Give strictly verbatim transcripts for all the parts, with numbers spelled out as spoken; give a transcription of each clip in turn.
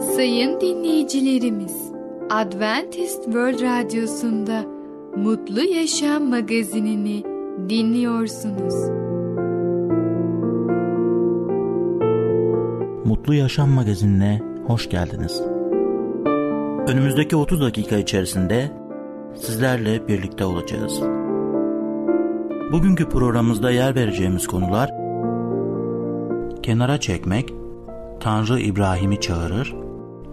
Sayın dinleyicilerimiz, Adventist World Radyosu'nda Mutlu Yaşam magazinini dinliyorsunuz. Mutlu Yaşam magazinine hoş geldiniz. Önümüzdeki otuz dakika içerisinde sizlerle birlikte olacağız. Bugünkü programımızda yer vereceğimiz konular: kenara çekmek, Tanrı İbrahim'i çağırır,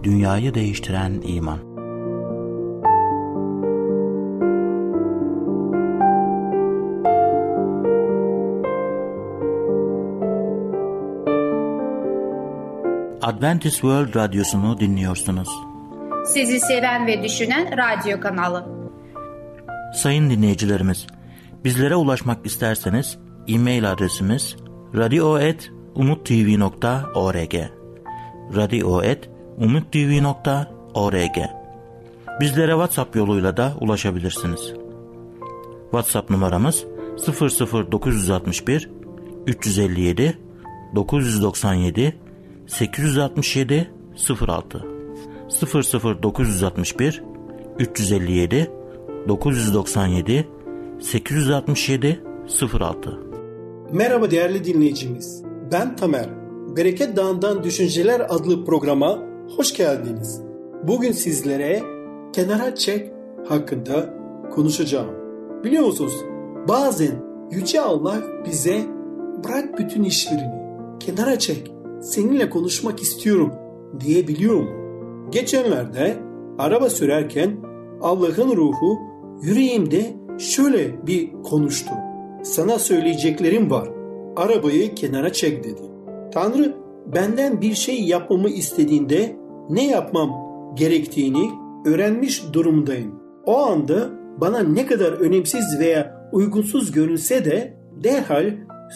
Dünyayı Değiştiren İman. Adventist World Radyosu'nu dinliyorsunuz. Sizi seven ve düşünen radyo kanalı. Sayın dinleyicilerimiz, bizlere ulaşmak isterseniz e-mail adresimiz radio et umuttv nokta org radio et umuttv nokta org. Bizlere WhatsApp yoluyla da ulaşabilirsiniz. WhatsApp numaramız sıfır sıfır dokuz altı bir üç yüz elli yedi dokuz doksan yedi sekiz altı yedi sıfır altı sıfır sıfır dokuz altı bir üç yüz elli yedi dokuz doksan yedi sekiz altı yedi sıfır altı. Merhaba değerli dinleyicimiz. Ben Tamer. Bereket Dağı'ndan Düşünceler adlı programa hoş geldiniz. Bugün sizlere kenara çek hakkında konuşacağım. Biliyor musunuz? Bazen Yüce Allah bize bırak bütün işlerini, kenara çek, seninle konuşmak istiyorum diyebiliyor mu? Geçenlerde araba sürerken Allah'ın ruhu yüreğimde şöyle bir konuştu. Sana söyleyeceklerim var. Arabayı kenara çek dedi. Tanrı benden bir şey yapmamı istediğinde ne yapmam gerektiğini öğrenmiş durumdayım. O anda bana ne kadar önemsiz veya uygunsuz görünse de derhal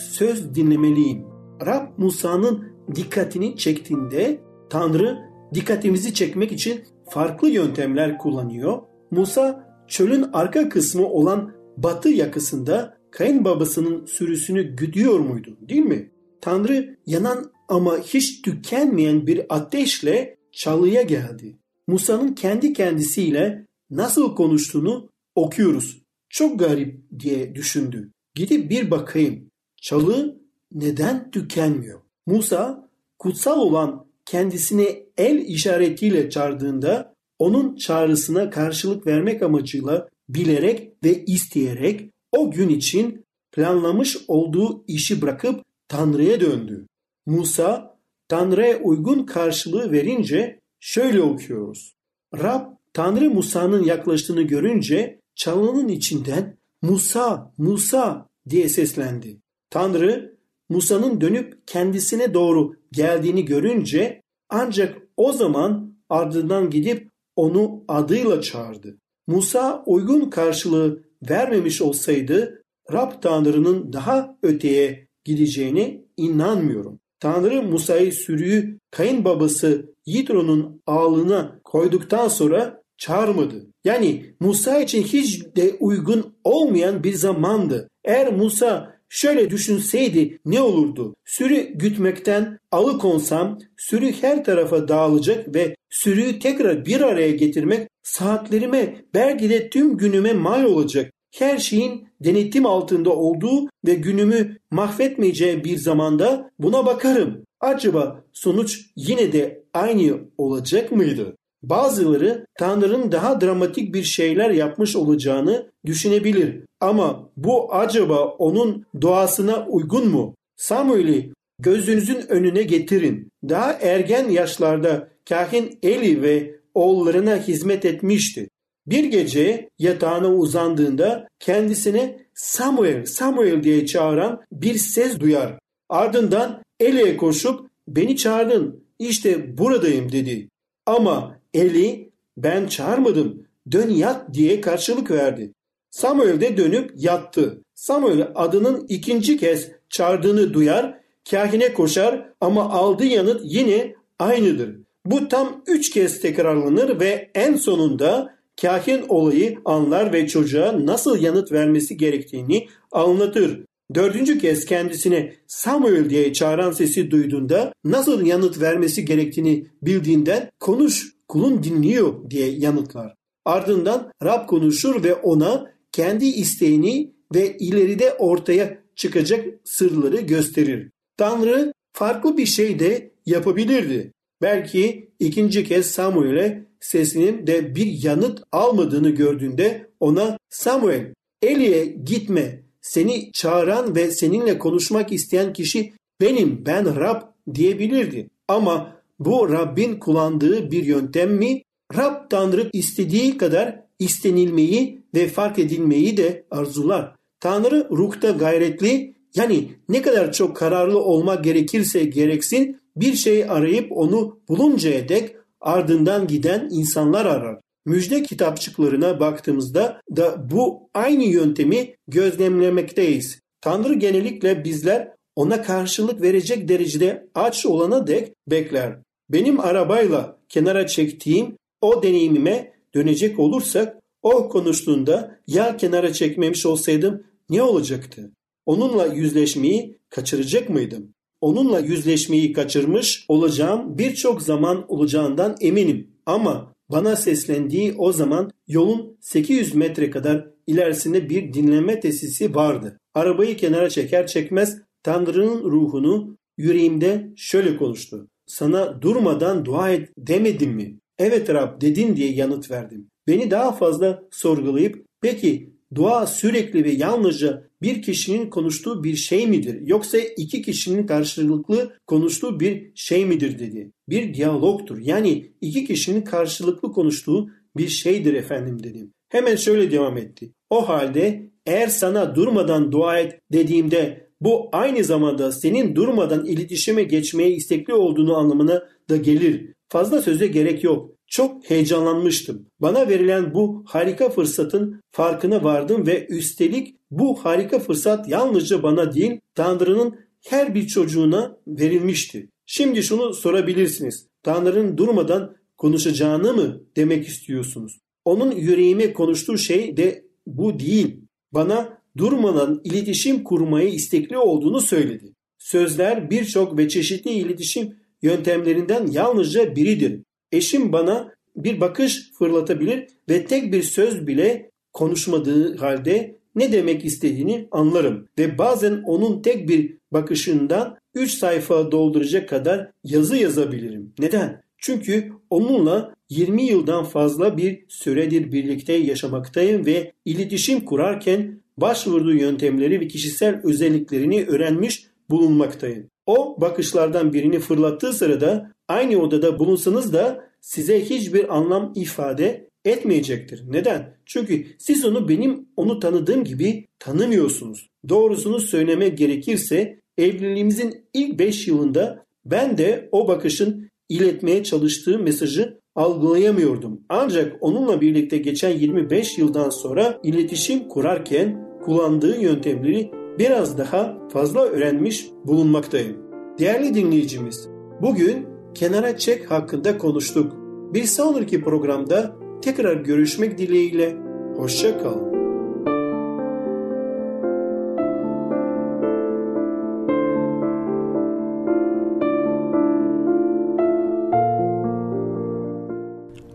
söz dinlemeliyim. Rab Musa'nın dikkatini çektiğinde Tanrı dikkatimizi çekmek için farklı yöntemler kullanıyor. Musa çölün arka kısmı olan batı yakasında kayınbabasının sürüsünü güdüyor muydu, değil mi? Tanrı yanan ama hiç tükenmeyen bir ateşle çalıya geldi. Musa'nın kendi kendisiyle nasıl konuştuğunu okuyoruz. Çok garip diye düşündü. Gidip bir bakayım. Çalı neden tükenmiyor? Musa kutsal olan kendisine el işaretiyle çağırdığında onun çağrısına karşılık vermek amacıyla bilerek ve isteyerek o gün için planlamış olduğu işi bırakıp Tanrı'ya döndü. Musa Tanrı'ya uygun karşılığı verince şöyle okuyoruz. Rab Tanrı Musa'nın yaklaştığını görünce çalının içinden Musa, Musa diye seslendi. Tanrı Musa'nın dönüp kendisine doğru geldiğini görünce ancak o zaman ardından gidip onu adıyla çağırdı. Musa uygun karşılığı vermemiş olsaydı Rab Tanrı'nın daha öteye gideceğine inanmıyorum. Tanrı Musa'yı sürüyü kayınbabası Yitron'un ağlına koyduktan sonra çağırmadı. Yani Musa için hiç de uygun olmayan bir zamandı. Eğer Musa şöyle düşünseydi ne olurdu? Sürü gütmekten alıkonsam sürü her tarafa dağılacak ve sürüyü tekrar bir araya getirmek saatlerime, belki de tüm günüme mal olacak. Her şeyin denetim altında olduğu ve günümü mahvetmeyeceği bir zamanda buna bakarım. Acaba sonuç yine de aynı olacak mıydı? Bazıları Tanrı'nın daha dramatik bir şeyler yapmış olacağını düşünebilir. Ama bu acaba onun doğasına uygun mu? Samuel'i gözünüzün önüne getirin. Daha ergen yaşlarda kahin Eli ve oğullarına hizmet etmişti. Bir gece yatağına uzandığında kendisine Samuel, Samuel diye çağıran bir ses duyar. Ardından Eli'ye koşup beni çağırdın, işte buradayım dedi. Ama Eli ben çağırmadım, dön yat diye karşılık verdi. Samuel de dönüp yattı. Samuel adının ikinci kez çağırdığını duyar, kahine koşar ama aldığı yanıt yine aynıdır. Bu tam üç kez tekrarlanır ve en sonunda kâhin olayı anlar ve çocuğa nasıl yanıt vermesi gerektiğini anlatır. Dördüncü kez kendisine Samuel diye çağıran sesi duyduğunda nasıl yanıt vermesi gerektiğini bildiğinden konuş, kulun dinliyor diye yanıtlar. Ardından Rab konuşur ve ona kendi isteğini ve ileride ortaya çıkacak sırları gösterir. Tanrı farklı bir şey de yapabilirdi. Belki ikinci kez Samuel'e sesinin de bir yanıt almadığını gördüğünde ona Samuel, Eli'ye gitme, seni çağıran ve seninle konuşmak isteyen kişi benim, ben Rab diyebilirdi. Ama bu Rabbin kullandığı bir yöntem mi? Rab Tanrı istediği kadar istenilmeyi ve fark edilmeyi de arzular. Tanrı ruhta gayretli, yani ne kadar çok kararlı olmak gerekirse gereksin bir şey arayıp onu buluncaya dek ardından giden insanlar arar. Müjde kitapçıklarına baktığımızda da bu aynı yöntemi gözlemlemekteyiz. Tanrı genellikle bizler ona karşılık verecek derecede aç olana dek bekler. Benim arabayla kenara çektiğim o deneyimime dönecek olursak, o konuştuğunda ya kenara çekmemiş olsaydım ne olacaktı? Onunla yüzleşmeyi kaçıracak mıydım? Onunla yüzleşmeyi kaçırmış olacağım birçok zaman olacağından eminim. Ama bana seslendiği o zaman yolun sekiz yüz metre kadar ilerisinde bir dinleme tesisi vardı. Arabayı kenara çeker çekmez Tanrı'nın ruhunu yüreğimde şöyle konuştu. Sana durmadan dua et demedim mi? Evet Rab dedin diye yanıt verdim. Beni daha fazla sorgulayıp peki dua sürekli ve yalnızca bir kişinin konuştuğu bir şey midir yoksa iki kişinin karşılıklı konuştuğu bir şey midir dedi. Bir diyalogtur, yani iki kişinin karşılıklı konuştuğu bir şeydir efendim dedim. Hemen şöyle devam etti. O halde eğer sana durmadan dua et dediğimde bu aynı zamanda senin durmadan iletişime geçmeye istekli olduğunu anlamına da gelir. Fazla söze gerek yok. Çok heyecanlanmıştım. Bana verilen bu harika fırsatın farkına vardım ve üstelik bu harika fırsat yalnızca bana değil, Tanrı'nın her bir çocuğuna verilmişti. Şimdi şunu sorabilirsiniz. Tanrı'nın durmadan konuşacağını mı demek istiyorsunuz? Onun yüreğime konuştuğu şey de bu değil. Bana durmadan iletişim kurmaya istekli olduğunu söyledi. Sözler birçok ve çeşitli iletişim yöntemlerinden yalnızca biridir. Eşim bana bir bakış fırlatabilir ve tek bir söz bile konuşmadığı halde ne demek istediğini anlarım. Ve bazen onun tek bir bakışından üç sayfa dolduracak kadar yazı yazabilirim. Neden? Çünkü onunla yirmi yıldan fazla bir süredir birlikte yaşamaktayım ve iletişim kurarken başvurduğu yöntemleri ve kişisel özelliklerini öğrenmiş bulunmaktayım. O bakışlardan birini fırlattığı sırada aynı odada bulunsanız da size hiçbir anlam ifade etmeyecektir. Neden? Çünkü siz onu benim onu tanıdığım gibi tanımıyorsunuz. Doğrusunu söylemek gerekirse evliliğimizin ilk beş yılında ben de o bakışın iletmeye çalıştığı mesajı algılayamıyordum. Ancak onunla birlikte geçen yirmi beş yıldan sonra iletişim kurarken kullandığı yöntemleri biraz daha fazla öğrenmiş bulunmaktayım. Değerli dinleyicimiz, bugün kenara çek hakkında konuştuk. Bir sonraki programda tekrar görüşmek dileğiyle. Hoşça kalın.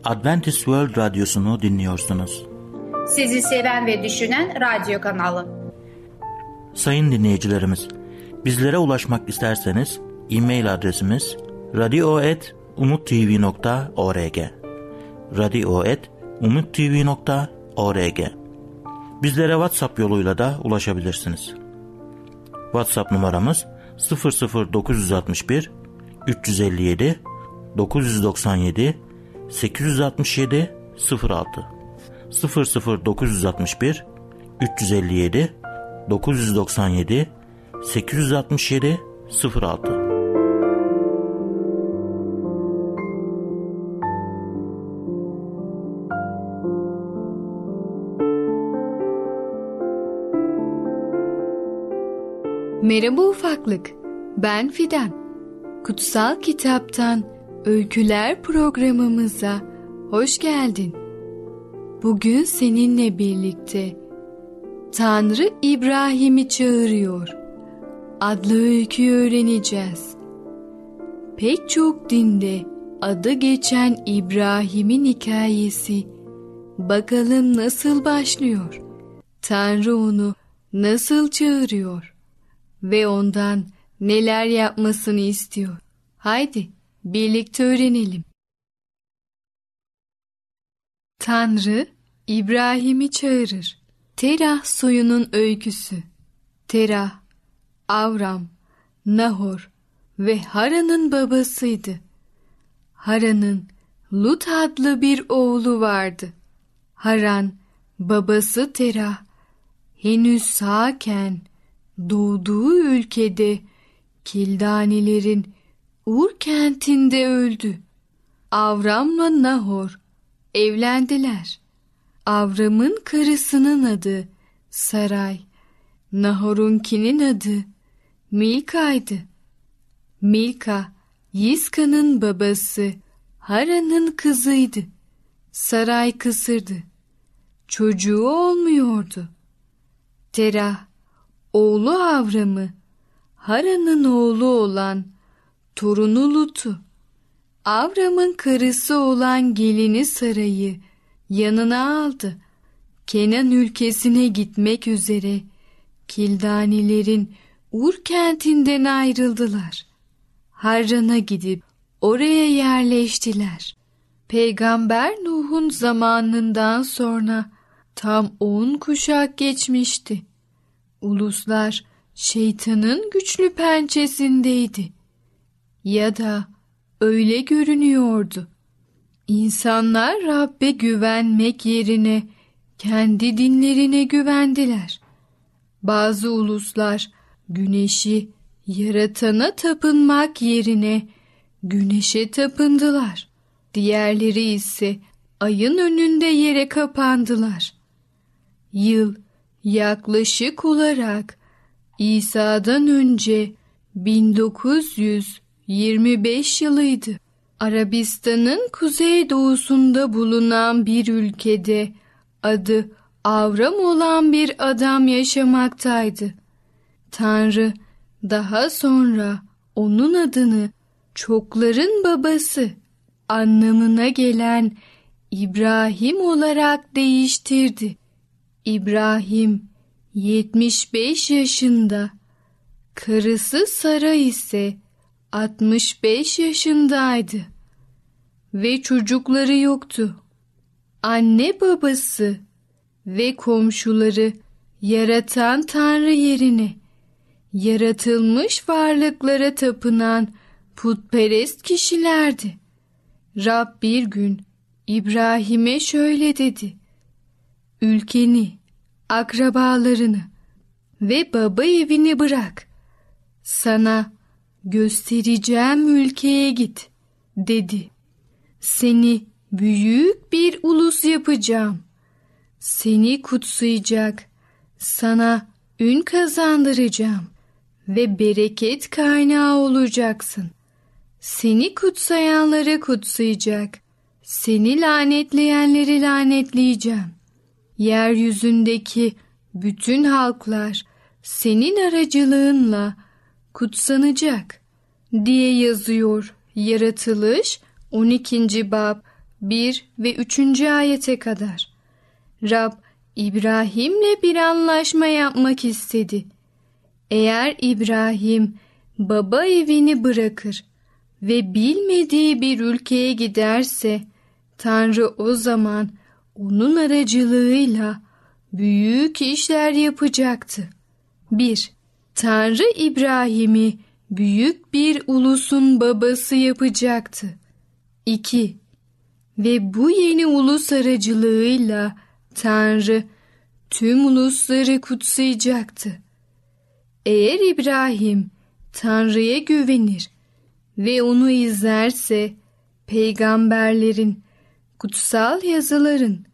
Adventist World Radyosu'nu dinliyorsunuz. Sizi seven ve düşünen radyo kanalı. Sayın dinleyicilerimiz, bizlere ulaşmak isterseniz e-mail adresimiz radio et umuttv nokta org radio et umuttv nokta org. Bizlere WhatsApp yoluyla da ulaşabilirsiniz. WhatsApp numaramız sıfır sıfır dokuz altı bir üç yüz elli yedi dokuz doksan yedi sekiz altı yedi sıfır altı sıfır sıfır dokuz altı bir üç yüz elli yedi dokuz doksan yedi sekiz altı yedi sıfır altı. Merhaba ufaklık, ben Fidan. Kutsal Kitaptan Öyküler programımıza hoş geldin. Bugün seninle birlikte Tanrı İbrahim'i çağırıyor adlı öyküyü öğreneceğiz. Pek çok dinde adı geçen İbrahim'in hikayesi bakalım nasıl başlıyor? Tanrı onu nasıl çağırıyor ve ondan neler yapmasını istiyor? Haydi birlikte öğrenelim. Tanrı İbrahim'i çağırır. Terah soyunun öyküsü. Terah, Avram, Nahor ve Haran'ın babasıydı. Haran'ın Lut adlı bir oğlu vardı. Haran, babası Terah, henüz sağken doğduğu ülkede Kildanilerin Ur kentinde öldü. Avram'la Nahor evlendiler. Avram'ın karısının adı Saray, Nahor'unkinin adı Milka'ydı. Milka, Yiska'nın babası Haran'ın kızıydı. Saray kısırdı. Çocuğu olmuyordu. Terah, oğlu Avram'ı, Haran'ın oğlu olan torunu Lut'u, Avram'ın karısı olan gelini Saray'ı yanına aldı. Kenan ülkesine gitmek üzere Kildanilerin Ur kentinden ayrıldılar. Harran'a gidip oraya yerleştiler. Peygamber Nuh'un zamanından sonra tam on kuşak geçmişti. Uluslar şeytanın güçlü pençesindeydi. Ya da öyle görünüyordu. İnsanlar Rab'be güvenmek yerine kendi dinlerine güvendiler. Bazı uluslar güneşi yaratana tapınmak yerine güneşe tapındılar. Diğerleri ise ayın önünde yere kapandılar. Yıl yaklaşık olarak İsa'dan önce bin dokuz yüz yirmi beş yılıydı. Arabistan'ın kuzeydoğusunda bulunan bir ülkede adı Avram olan bir adam yaşamaktaydı. Tanrı daha sonra onun adını çokların babası anlamına gelen İbrahim olarak değiştirdi. İbrahim yetmiş beş yaşında, karısı Sara ise altmış beş yaşındaydı ve çocukları yoktu. Anne babası ve komşuları yaratan Tanrı yerine yaratılmış varlıklara tapınan putperest kişilerdi. Rab bir gün İbrahim'e şöyle dedi: "Ülkeni, akrabalarını ve baba evini bırak. Sana göstereceğim ülkeye git," dedi. "Seni büyük bir ulus yapacağım. Seni kutsayacak, sana ün kazandıracağım ve bereket kaynağı olacaksın. Seni kutsayanları kutsayacak, seni lanetleyenleri lanetleyeceğim. Yeryüzündeki bütün halklar senin aracılığınla kutsanacak," diye yazıyor Yaratılış on ikinci bab bir ve üçüncü ayete kadar. Rab İbrahim'le bir anlaşma yapmak istedi. Eğer İbrahim baba evini bırakır ve bilmediği bir ülkeye giderse, Tanrı o zaman onun aracılığıyla büyük işler yapacaktı. bir Tanrı İbrahim'i büyük bir ulusun babası yapacaktı. iki Ve bu yeni ulus aracılığıyla Tanrı tüm ulusları kutsayacaktı. Eğer İbrahim Tanrı'ya güvenir ve onu izlerse, peygamberlerin, kutsal yazıların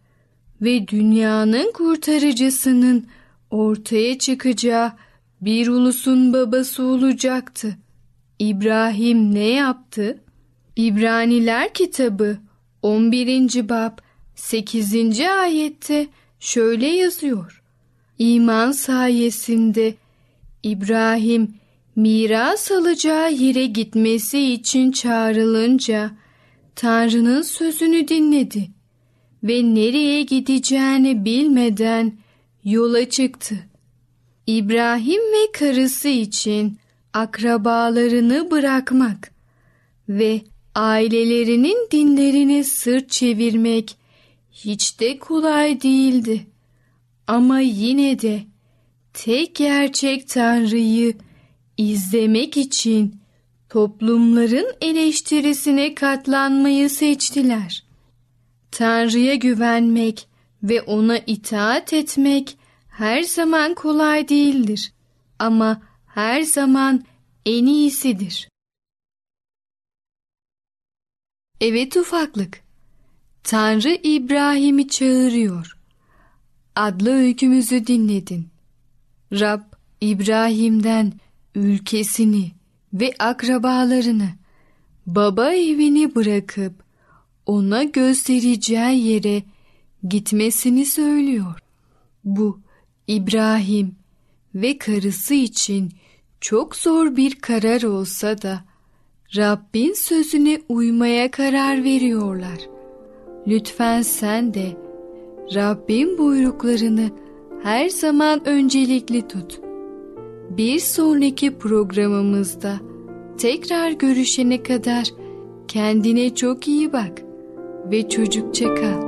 ve dünyanın kurtarıcısının ortaya çıkacağı bir ulusun babası olacaktı. İbrahim ne yaptı? İbraniler kitabı on birinci bab sekizinci ayette şöyle yazıyor: İman sayesinde İbrahim miras alacağı yere gitmesi için çağrılınca Tanrı'nın sözünü dinledi ve nereye gideceğini bilmeden yola çıktı. İbrahim ve karısı için akrabalarını bırakmak ve ailelerinin dinlerine sırt çevirmek hiç de kolay değildi. Ama yine de tek gerçek Tanrı'yı izlemek için toplumların eleştirisine katlanmayı seçtiler. Tanrı'ya güvenmek ve ona itaat etmek her zaman kolay değildir ama her zaman en iyisidir. Evet ufaklık, Tanrı İbrahim'i çağırıyor adlı öykümüzü dinledin. Rab İbrahim'den ülkesini ve akrabalarını, baba evini bırakıp ona göstereceği yere gitmesini söylüyor. Bu İbrahim ve karısı için çok zor bir karar olsa da Rabbin sözüne uymaya karar veriyorlar. Lütfen sen de Rabbin buyruklarını her zaman öncelikli tut. Bir sonraki programımızda tekrar görüşene kadar kendine çok iyi bak ve çocukça kal.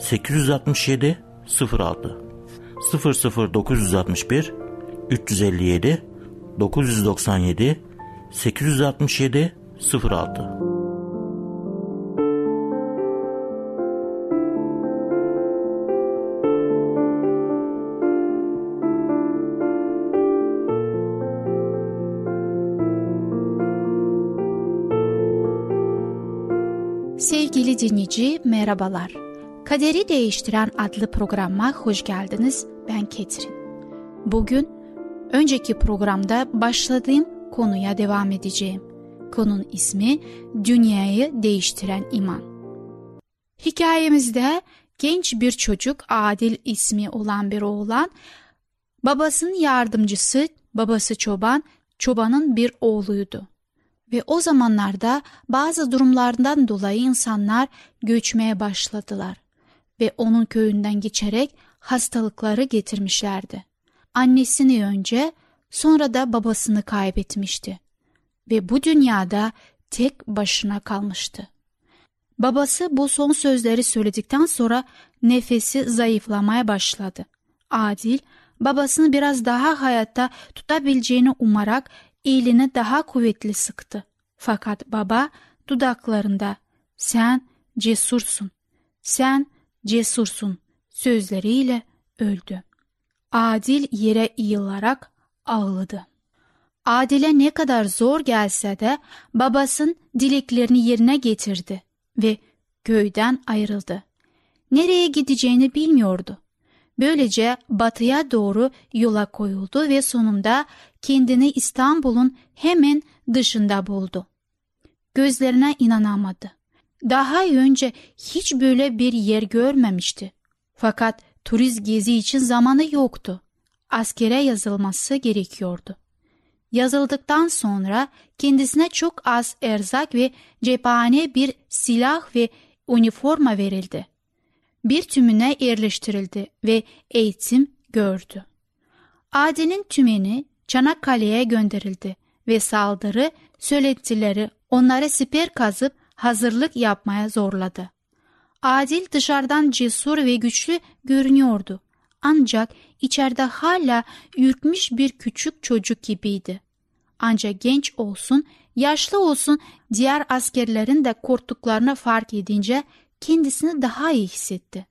sekiz altı yedi sıfır altı sıfır sıfır dokuz altı bir üç yüz elli yedi dokuz dokuz yedi sekiz altı yedi sıfır altı. Sevgili dinleyici, merhabalar. Kaderi Değiştiren adlı programa hoş geldiniz. Ben Ketrin. Bugün önceki programda başladığım konuya devam edeceğim. Konunun ismi Dünyayı Değiştiren İman. Hikayemizde genç bir çocuk, Adil ismi olan bir oğlan, babasının yardımcısı, babası çoban, çobanın bir oğluydu. Ve o zamanlarda bazı durumlardan dolayı insanlar göçmeye başladılar ve onun köyünden geçerek hastalıkları getirmişlerdi. Annesini önce, sonra da babasını kaybetmişti ve bu dünyada tek başına kalmıştı. Babası bu son sözleri söyledikten sonra nefesi zayıflamaya başladı. Adil, babasını biraz daha hayatta tutabileceğini umarak elini daha kuvvetli sıktı. Fakat baba dudaklarında "Sen cesursun, sen cesursun" sözleriyle öldü. Adil yere yığılarak ağladı. Adile ne kadar zor gelse de babasının dileklerini yerine getirdi ve köyden ayrıldı. Nereye gideceğini bilmiyordu. Böylece batıya doğru yola koyuldu ve sonunda kendini İstanbul'un hemen dışında buldu. Gözlerine inanamadı. Daha önce hiç böyle bir yer görmemişti. Fakat turist gezi için zamanı yoktu. Askere yazılması gerekiyordu. Yazıldıktan sonra kendisine çok az erzak ve cephane, bir silah ve üniforma verildi. Bir tümüne yerleştirildi ve eğitim gördü. Adil'in tümeni Çanakkale'ye gönderildi ve saldırı söylentileri onlara siper kazıp hazırlık yapmaya zorladı. Adil dışarıdan cesur ve güçlü görünüyordu Ancak içeride hala ürkmüş bir küçük çocuk gibiydi. Ancak genç olsun, yaşlı olsun diğer askerlerin de korktuklarını fark edince kendisini daha iyi hissetti.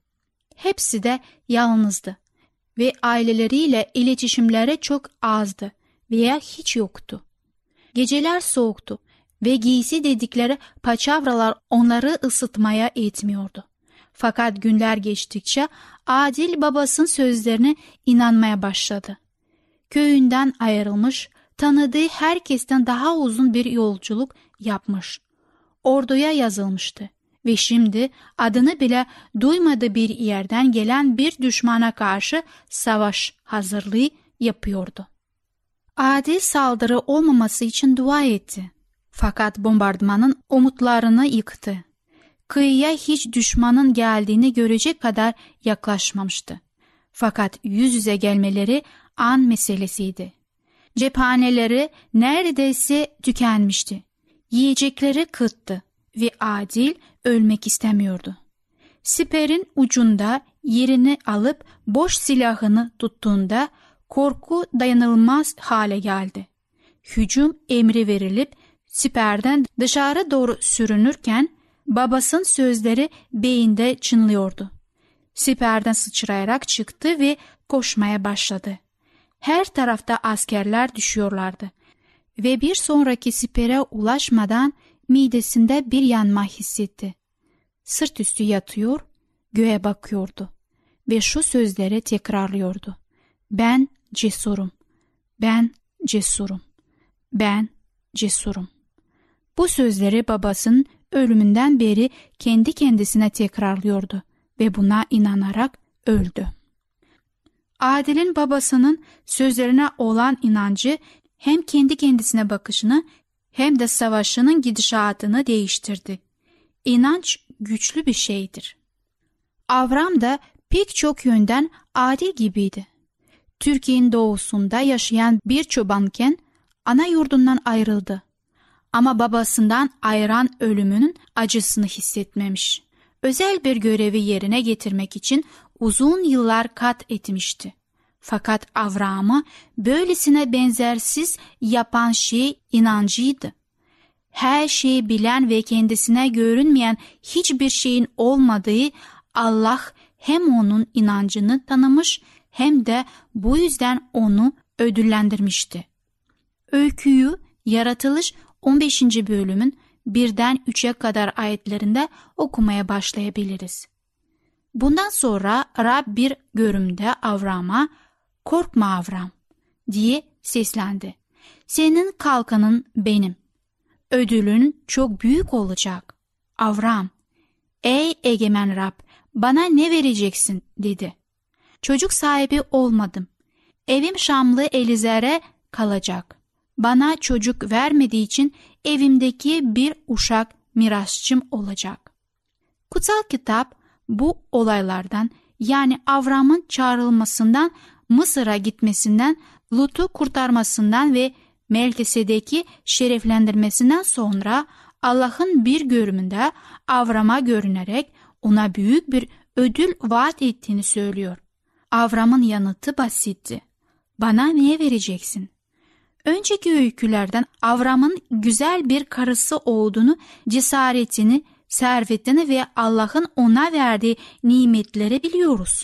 Hepsi de yalnızdı ve aileleriyle iletişimleri çok azdı veya hiç yoktu. Geceler soğuktu ve giysi dedikleri paçavralar onları ısıtmaya yetmiyordu. Fakat günler geçtikçe Adil babasının sözlerine inanmaya başladı. Köyünden ayrılmış, tanıdığı herkesten daha uzun bir yolculuk yapmış. Orduya yazılmıştı ve şimdi adını bile duymadığı bir yerden gelen bir düşmana karşı savaş hazırlığı yapıyordu. Adil saldırı olmaması için dua etti. Fakat bombardımanın umutlarını yıktı. Kıyıya hiç düşmanın geldiğini görecek kadar yaklaşmamıştı. Fakat yüz yüze gelmeleri an meselesiydi. Cephaneleri neredeyse tükenmişti. Yiyecekleri kıttı ve Adil ölmek istemiyordu. Siperin ucunda yerini alıp boş silahını tuttuğunda korku dayanılmaz hale geldi. Hücum emri verilip siperden dışarı doğru sürünürken babasının sözleri beyinde çınlıyordu. Siperden sıçrayarak çıktı ve koşmaya başladı. Her tarafta askerler düşüyorlardı ve bir sonraki sipere ulaşmadan midesinde bir yanma hissetti. Sırt üstü yatıyor, göğe bakıyordu ve şu sözleri tekrarlıyordu. Ben cesurum, ben cesurum, ben cesurum. Bu sözleri babasının ölümünden beri kendi kendisine tekrarlıyordu ve buna inanarak öldü. Adil'in babasının sözlerine olan inancı hem kendi kendisine bakışını hem de savaşının gidişatını değiştirdi. İnanç güçlü bir şeydir. Avram da pek çok yönden Adil gibiydi. Türkiye'nin doğusunda yaşayan bir çobanken ana yurdundan ayrıldı. Ama babasından ayıran ölümünün acısını hissetmemiş. Özel bir görevi yerine getirmek için uzun yıllar kat etmişti. Fakat Avram'ı böylesine benzersiz yapan şey inancıydı. Her şeyi bilen ve kendisine görünmeyen hiçbir şeyin olmadığı Allah hem onun inancını tanımış hem de bu yüzden onu ödüllendirmişti. Öyküyü Yaratılış on beşinci bölümün birden üçe kadar ayetlerinde okumaya başlayabiliriz. Bundan sonra Rab bir görümde Avram'a "Korkma Avram" diye seslendi. "Senin kalkanın benim. Ödülün çok büyük olacak. Avram, ey egemen Rab, bana ne vereceksin?" dedi. "Çocuk sahibi olmadım. Evim Şamlı Elizer'e kalacak. Bana çocuk vermediği için evimdeki bir uşak mirasçım olacak." Kutsal kitap bu olaylardan, yani Avram'ın çağrılmasından, Mısır'a gitmesinden, Lut'u kurtarmasından ve Melkisedek'i şereflendirmesinden sonra Allah'ın bir görümünde Avram'a görünerek ona büyük bir ödül vaat ettiğini söylüyor. Avram'ın yanıtı basitti. "Bana ne vereceksin?" Önceki öykülerden Avram'ın güzel bir karısı olduğunu, cesaretini, servetini ve Allah'ın ona verdiği nimetleri biliyoruz.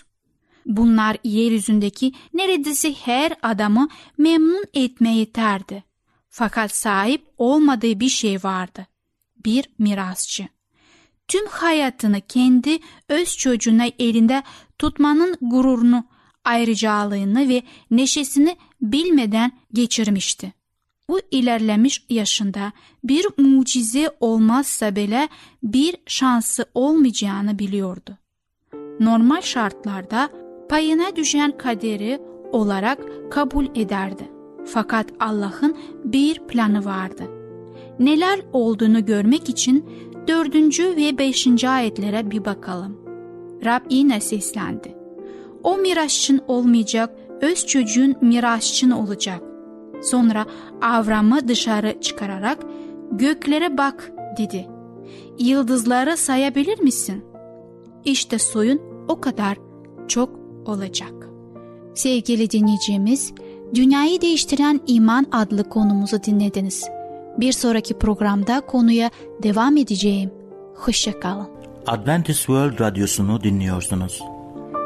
Bunlar yeryüzündeki neredeyse her adamı memnun etmeye yeterdi. Fakat sahip olmadığı bir şey vardı: bir mirasçı. Tüm hayatını kendi öz çocuğuna elinde tutmanın gururunu, ayrıcalığını ve neşesini bilmeden geçirmişti. Bu ilerlemiş yaşında bir mucize olmazsa bile bir şansı olmayacağını biliyordu. Normal şartlarda payına düşen kaderi olarak kabul ederdi. Fakat Allah'ın bir planı vardı. Neler olduğunu görmek için dördüncü ve beşinci ayetlere bir bakalım. Rab yine seslendi. "O mirasçın olmayacak, öz çocuğun mirasçın olacak." Sonra Avram'ı dışarı çıkararak "Göklere bak" dedi. "Yıldızları sayabilir misin? İşte soyun o kadar çok olacak." Sevgili dinleyicimiz, Dünyayı Değiştiren İman adlı konumuzu dinlediniz. Bir sonraki programda konuya devam edeceğim. Hoşça kalın. Adventist World Radyosu'nu dinliyorsunuz.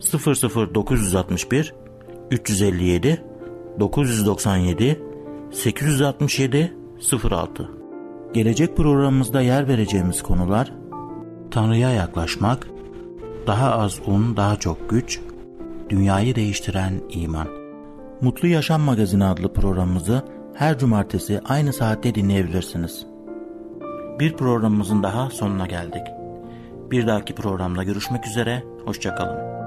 sıfır sıfır dokuz altı bir üç yüz elli yedi dokuz doksan yedi sekiz altı yedi sıfır altı. Gelecek programımızda yer vereceğimiz konular: Tanrı'ya yaklaşmak, daha az un, daha çok güç, dünyayı değiştiren iman. Mutlu Yaşam Magazini adlı programımızı her cumartesi aynı saatte dinleyebilirsiniz. Bir programımızın daha sonuna geldik. Bir dahaki programda görüşmek üzere, hoşça kalın.